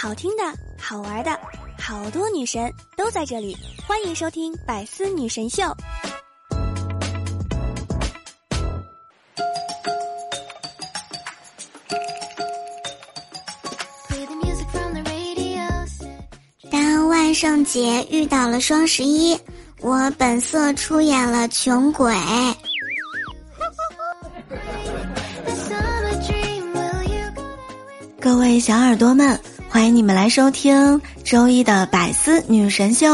好听的、好玩的，好多女神都在这里，欢迎收听百思女神秀。当万圣节遇到了双十一，我本色出演了穷鬼。各位小耳朵们，欢迎你们来收听周一的百思女神秀。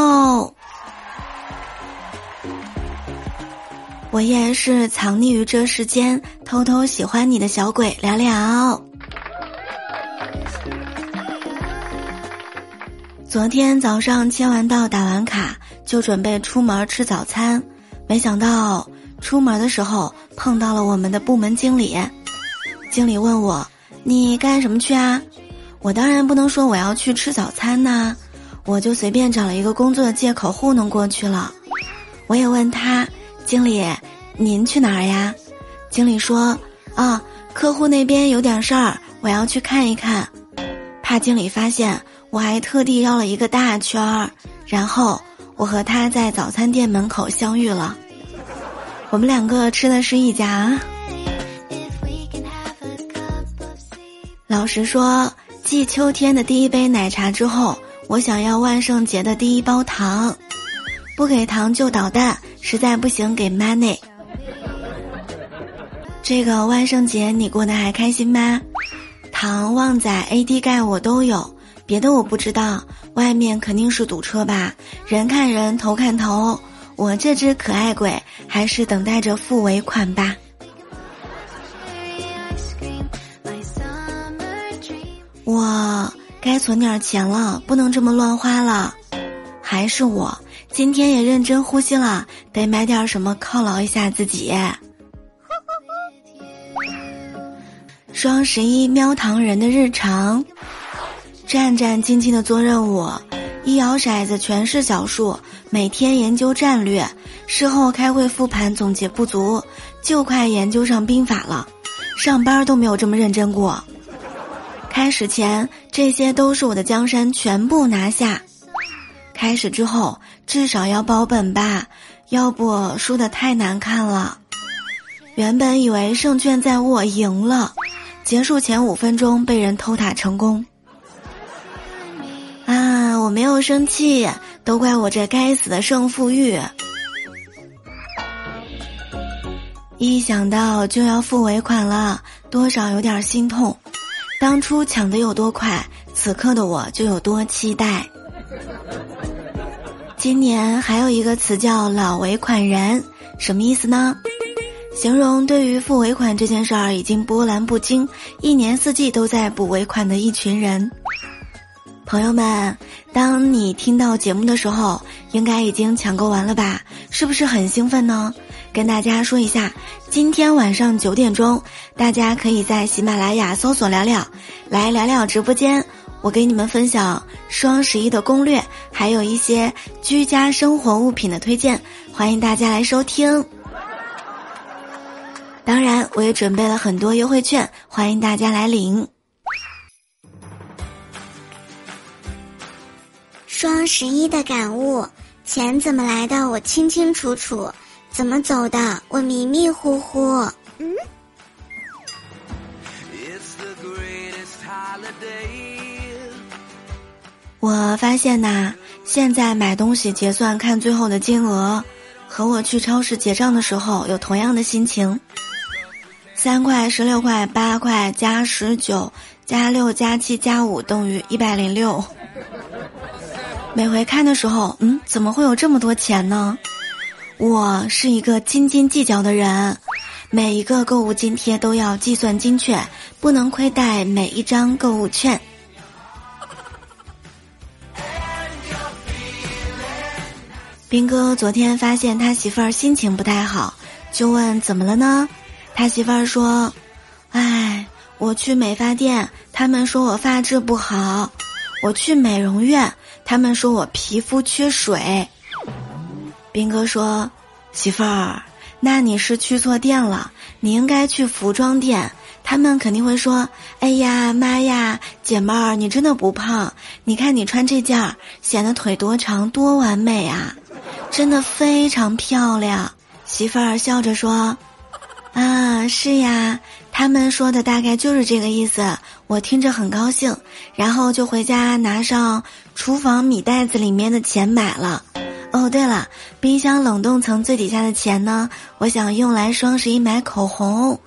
我也是藏匿于这世间，偷偷喜欢你的小鬼聊聊。昨天早上签完到打完卡，就准备出门吃早餐，没想到出门的时候碰到了我们的部门经理。经理问我，你干什么去啊？我当然不能说我要去吃早餐呐，我就随便找了一个工作的借口糊弄过去了。我也问他，经理，您去哪儿呀？经理说，客户那边有点事儿，我要去看一看。怕经理发现，我还特地绕了一个大圈儿，然后我和他在早餐店门口相遇了。我们两个吃的是一家啊。老实说，继秋天的第一杯奶茶之后，我想要万圣节的第一包糖，不给糖就捣蛋，实在不行给 money。 这个万圣节你过得还开心吗？糖、旺仔、AD 钙我都有，别的我不知道。外面肯定是堵车吧，人看人头看头，我这只可爱鬼还是等待着付尾款吧。我该存点钱了，不能这么乱花了。还是我今天也认真呼吸了，得买点什么犒劳一下自己。双十一喵糖人的日常，战战兢兢的做任务，一摇骰子全是小数，每天研究战略，事后开会复盘总结不足，就快研究上兵法了，上班都没有这么认真过。开始前，这些都是我的江山，全部拿下。开始之后，至少要保本吧，要不输得太难看了。原本以为胜券在握赢了，结束前5分钟被人偷塔成功。啊，我没有生气，都怪我这该死的胜负欲。一想到就要付尾款了，多少有点心痛。当初抢得有多快，此刻的我就有多期待。今年还有一个词叫老尾款人，什么意思呢？形容对于付尾款这件事儿已经波澜不惊，一年四季都在补尾款的一群人。朋友们，当你听到节目的时候，应该已经抢购完了吧？是不是很兴奋呢？跟大家说一下，今天晚上9点钟，大家可以在喜马拉雅搜索聊聊，来聊聊直播间，我给你们分享双十一的攻略，还有一些居家生活物品的推荐，欢迎大家来收听。当然，我也准备了很多优惠券，欢迎大家来领。双十一的感悟，钱怎么来的我清清楚楚，怎么走的我迷迷糊糊。我发现呐，现在买东西结算看最后的金额，和我去超市结账的时候有同样的心情。3块、16块、8块加19加6加7加5等于106。每回看的时候，怎么会有这么多钱呢？我是一个斤斤计较的人，每一个购物津贴都要计算精确，不能亏待每一张购物券。兵哥昨天发现他媳妇儿心情不太好，就问怎么了呢？他媳妇儿说，我去美发店，他们说我发质不好，我去美容院，他们说我皮肤缺水。斌哥说，媳妇儿，那你是去错店了，你应该去服装店，他们肯定会说，哎呀妈呀，姐妹儿你真的不胖，你看你穿这件儿显得腿多长多完美啊，真的非常漂亮。媳妇儿笑着说，啊是呀，他们说的大概就是这个意思，我听着很高兴，然后就回家拿上厨房米袋子里面的钱买了。哦对了，冰箱冷冻层最底下的钱呢，我想用来双11买口红。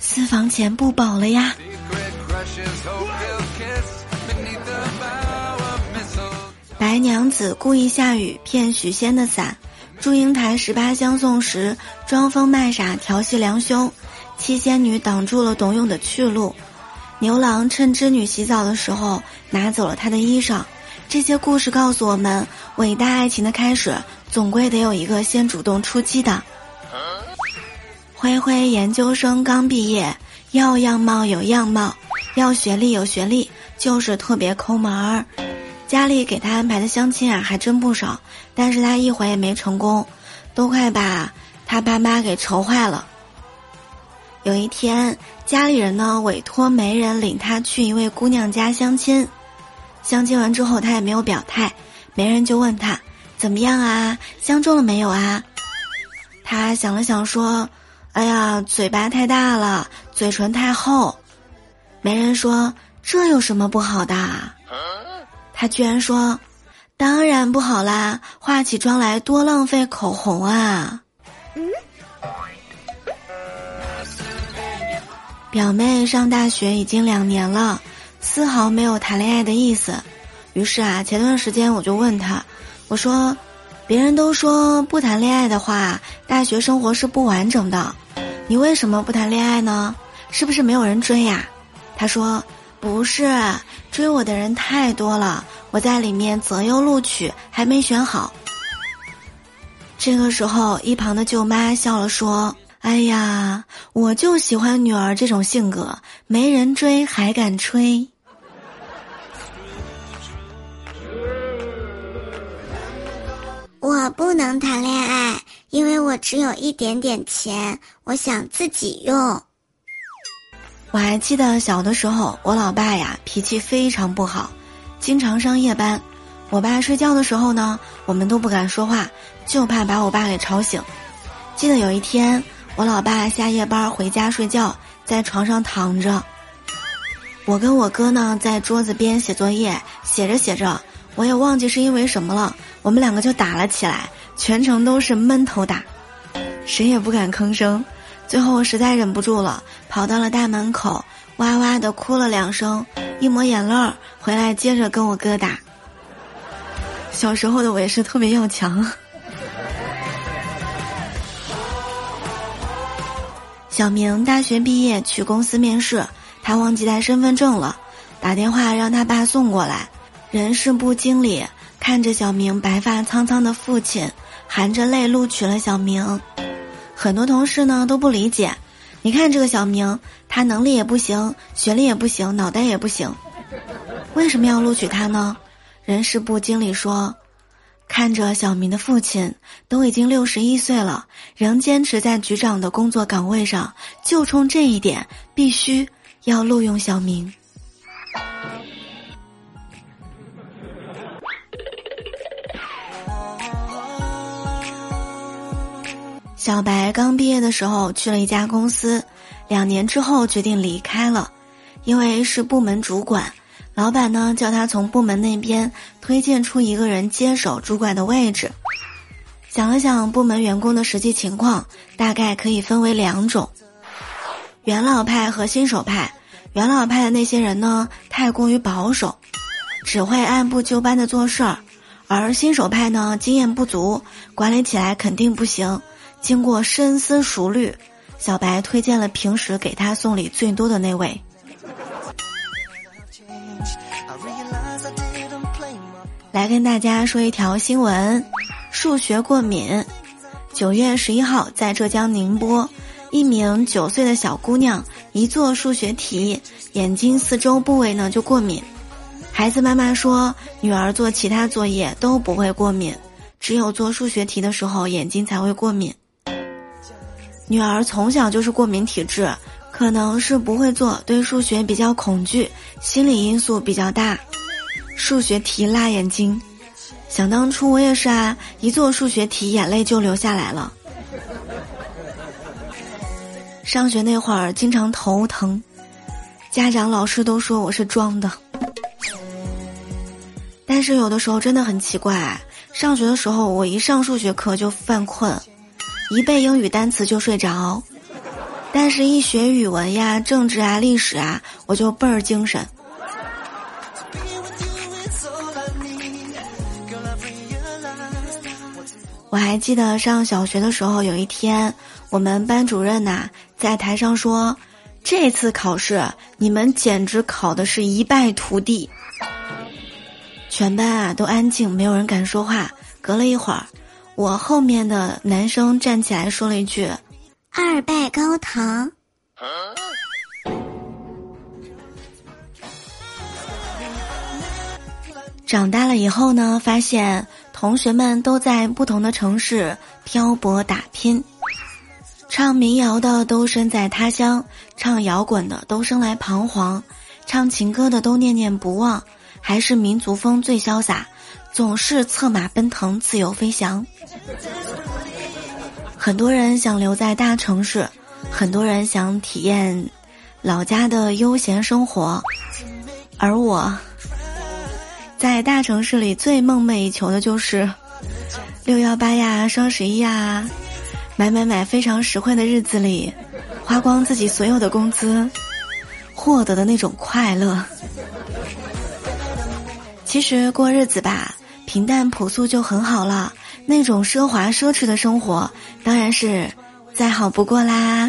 私房钱不保了呀。白娘子故意下雨骗许仙的伞，祝英台18相送时装疯卖傻调戏良兄，七仙女挡住了董永的去路，牛郎趁织女洗澡的时候拿走了她的衣裳。这些故事告诉我们，伟大爱情的开始总归得有一个先主动出击的。灰灰研究生刚毕业，要样貌有样貌，要学历有学历，就是特别抠门儿。家里给他安排的相亲啊还真不少，但是他一回也没成功，都快把他爸妈给愁坏了。有一天家里人呢委托媒人领他去一位姑娘家相亲，相亲完之后他也没有表态，媒人就问他怎么样啊，相中了没有啊。他想了想说，哎呀嘴巴太大了，嘴唇太厚。媒人说，这有什么不好的啊？他居然说，当然不好啦，化起妆来多浪费口红啊。表妹上大学已经2年了，丝毫没有谈恋爱的意思。于是啊，前段时间我就问她，我说别人都说不谈恋爱的话大学生活是不完整的，你为什么不谈恋爱呢？是不是没有人追呀？她说不是，追我的人太多了，我在里面择优录取，还没选好。这个时候一旁的舅妈笑了说，哎呀我就喜欢女儿这种性格，没人追还敢吹。我不能谈恋爱，因为我只有一点点钱，我想自己用。我还记得小的时候，我老爸呀脾气非常不好，经常上夜班。我爸睡觉的时候呢，我们都不敢说话，就怕把我爸给吵醒。记得有一天我老爸下夜班回家睡觉，在床上躺着，我跟我哥呢在桌子边写作业，写着写着我也忘记是因为什么了，我们2个就打了起来，全程都是闷头打，谁也不敢吭声。最后我实在忍不住了，跑到了大门口，哇哇的哭了2声，一抹眼泪儿回来，接着跟我哥打。小时候的我也是特别要强。小明大学毕业去公司面试，他忘记带身份证了，打电话让他爸送过来。人事部经理看着小明白发苍苍的父亲，含着泪录取了小明。很多同事呢都不理解，你看这个小明，他能力也不行，学历也不行，脑袋也不行，为什么要录取他呢？人事部经理说，看着小明的父亲都已经61岁了，仍坚持在局长的工作岗位上，就冲这一点必须要录用小明。小白刚毕业的时候去了一家公司，2年之后决定离开了，因为是部门主管，老板呢叫他从部门那边推荐出一个人接手主管的位置。想了想部门员工的实际情况，大概可以分为2种，元老派和新手派。元老派的那些人呢太过于保守，只会按部就班的做事儿，而新手派呢经验不足，管理起来肯定不行。经过深思熟虑，小白推荐了平时给他送礼最多的那位。来跟大家说一条新闻，数学过敏。9月11号，在浙江宁波，一名9岁的小姑娘一做数学题，眼睛4周部位呢就过敏。孩子妈妈说，女儿做其他作业都不会过敏，只有做数学题的时候眼睛才会过敏。女儿从小就是过敏体质，可能是不会做，对数学比较恐惧，心理因素比较大。数学题辣眼睛，想当初我也是啊，一做数学题眼泪就流下来了。上学那会儿经常头疼，家长老师都说我是装的。但是有的时候真的很奇怪，上学的时候我一上数学课就犯困，一背英语单词就睡着，但是一学语文呀、政治啊、历史啊，我就倍儿精神。我还记得上小学的时候，有一天我们班主任呐，在台上说，这次考试你们简直考的是一败涂地。全班啊都安静，没有人敢说话。隔了一会儿，我后面的男生站起来说了一句，二拜高堂。长大了以后呢，发现同学们都在不同的城市漂泊打拼，唱民谣的都身在他乡，唱摇滚的都生来彷徨，唱情歌的都念念不忘，还是民族风最潇洒，总是策马奔腾，自由飞翔。很多人想留在大城市，很多人想体验老家的悠闲生活，而我在大城市里最梦寐以求的就是618呀、双11呀，买非常实惠的日子里，花光自己所有的工资，获得的那种快乐。其实过日子吧，平淡朴素就很好了，那种奢华奢侈的生活，当然是再好不过啦。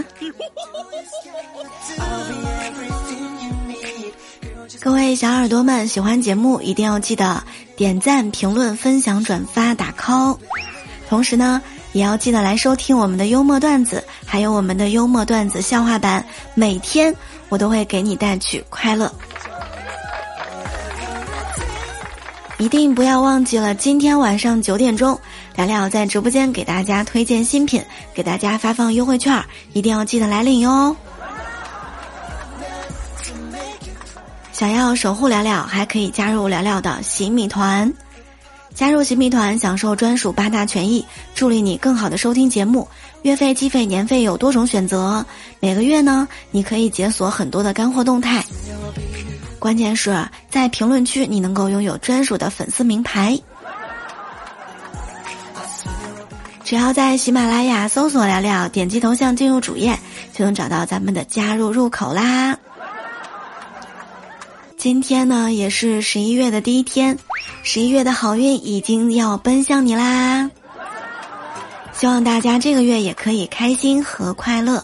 各位小耳朵们，喜欢节目一定要记得点赞、评论、分享、转发、打 call， 同时呢也要记得来收听我们的幽默段子，还有我们的幽默段子笑话版，每天我都会给你带去快乐。一定不要忘记了，今天晚上9点钟聊聊在直播间给大家推荐新品，给大家发放优惠券，一定要记得来领哟哦。想要守护聊聊，还可以加入聊聊的洗米团，加入洗米团享受专属8大权益，助力你更好的收听节目。月费、季费、年费有多种选择，每个月呢你可以解锁很多的干货动态，关键是在评论区你能够拥有专属的粉丝名牌。只要在喜马拉雅搜索聊聊，点击头像进入主页，就能找到咱们的加入入口啦。今天呢也是11月的第一天，11月的好运已经要奔向你啦！希望大家这个月也可以开心和快乐。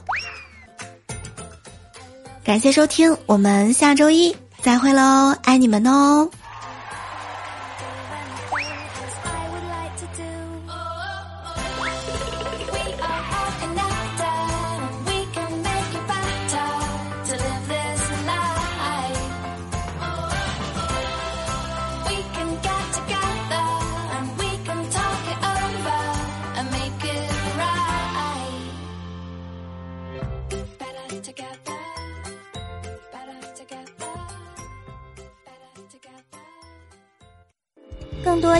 感谢收听，我们下周一再会喽，爱你们哦！更多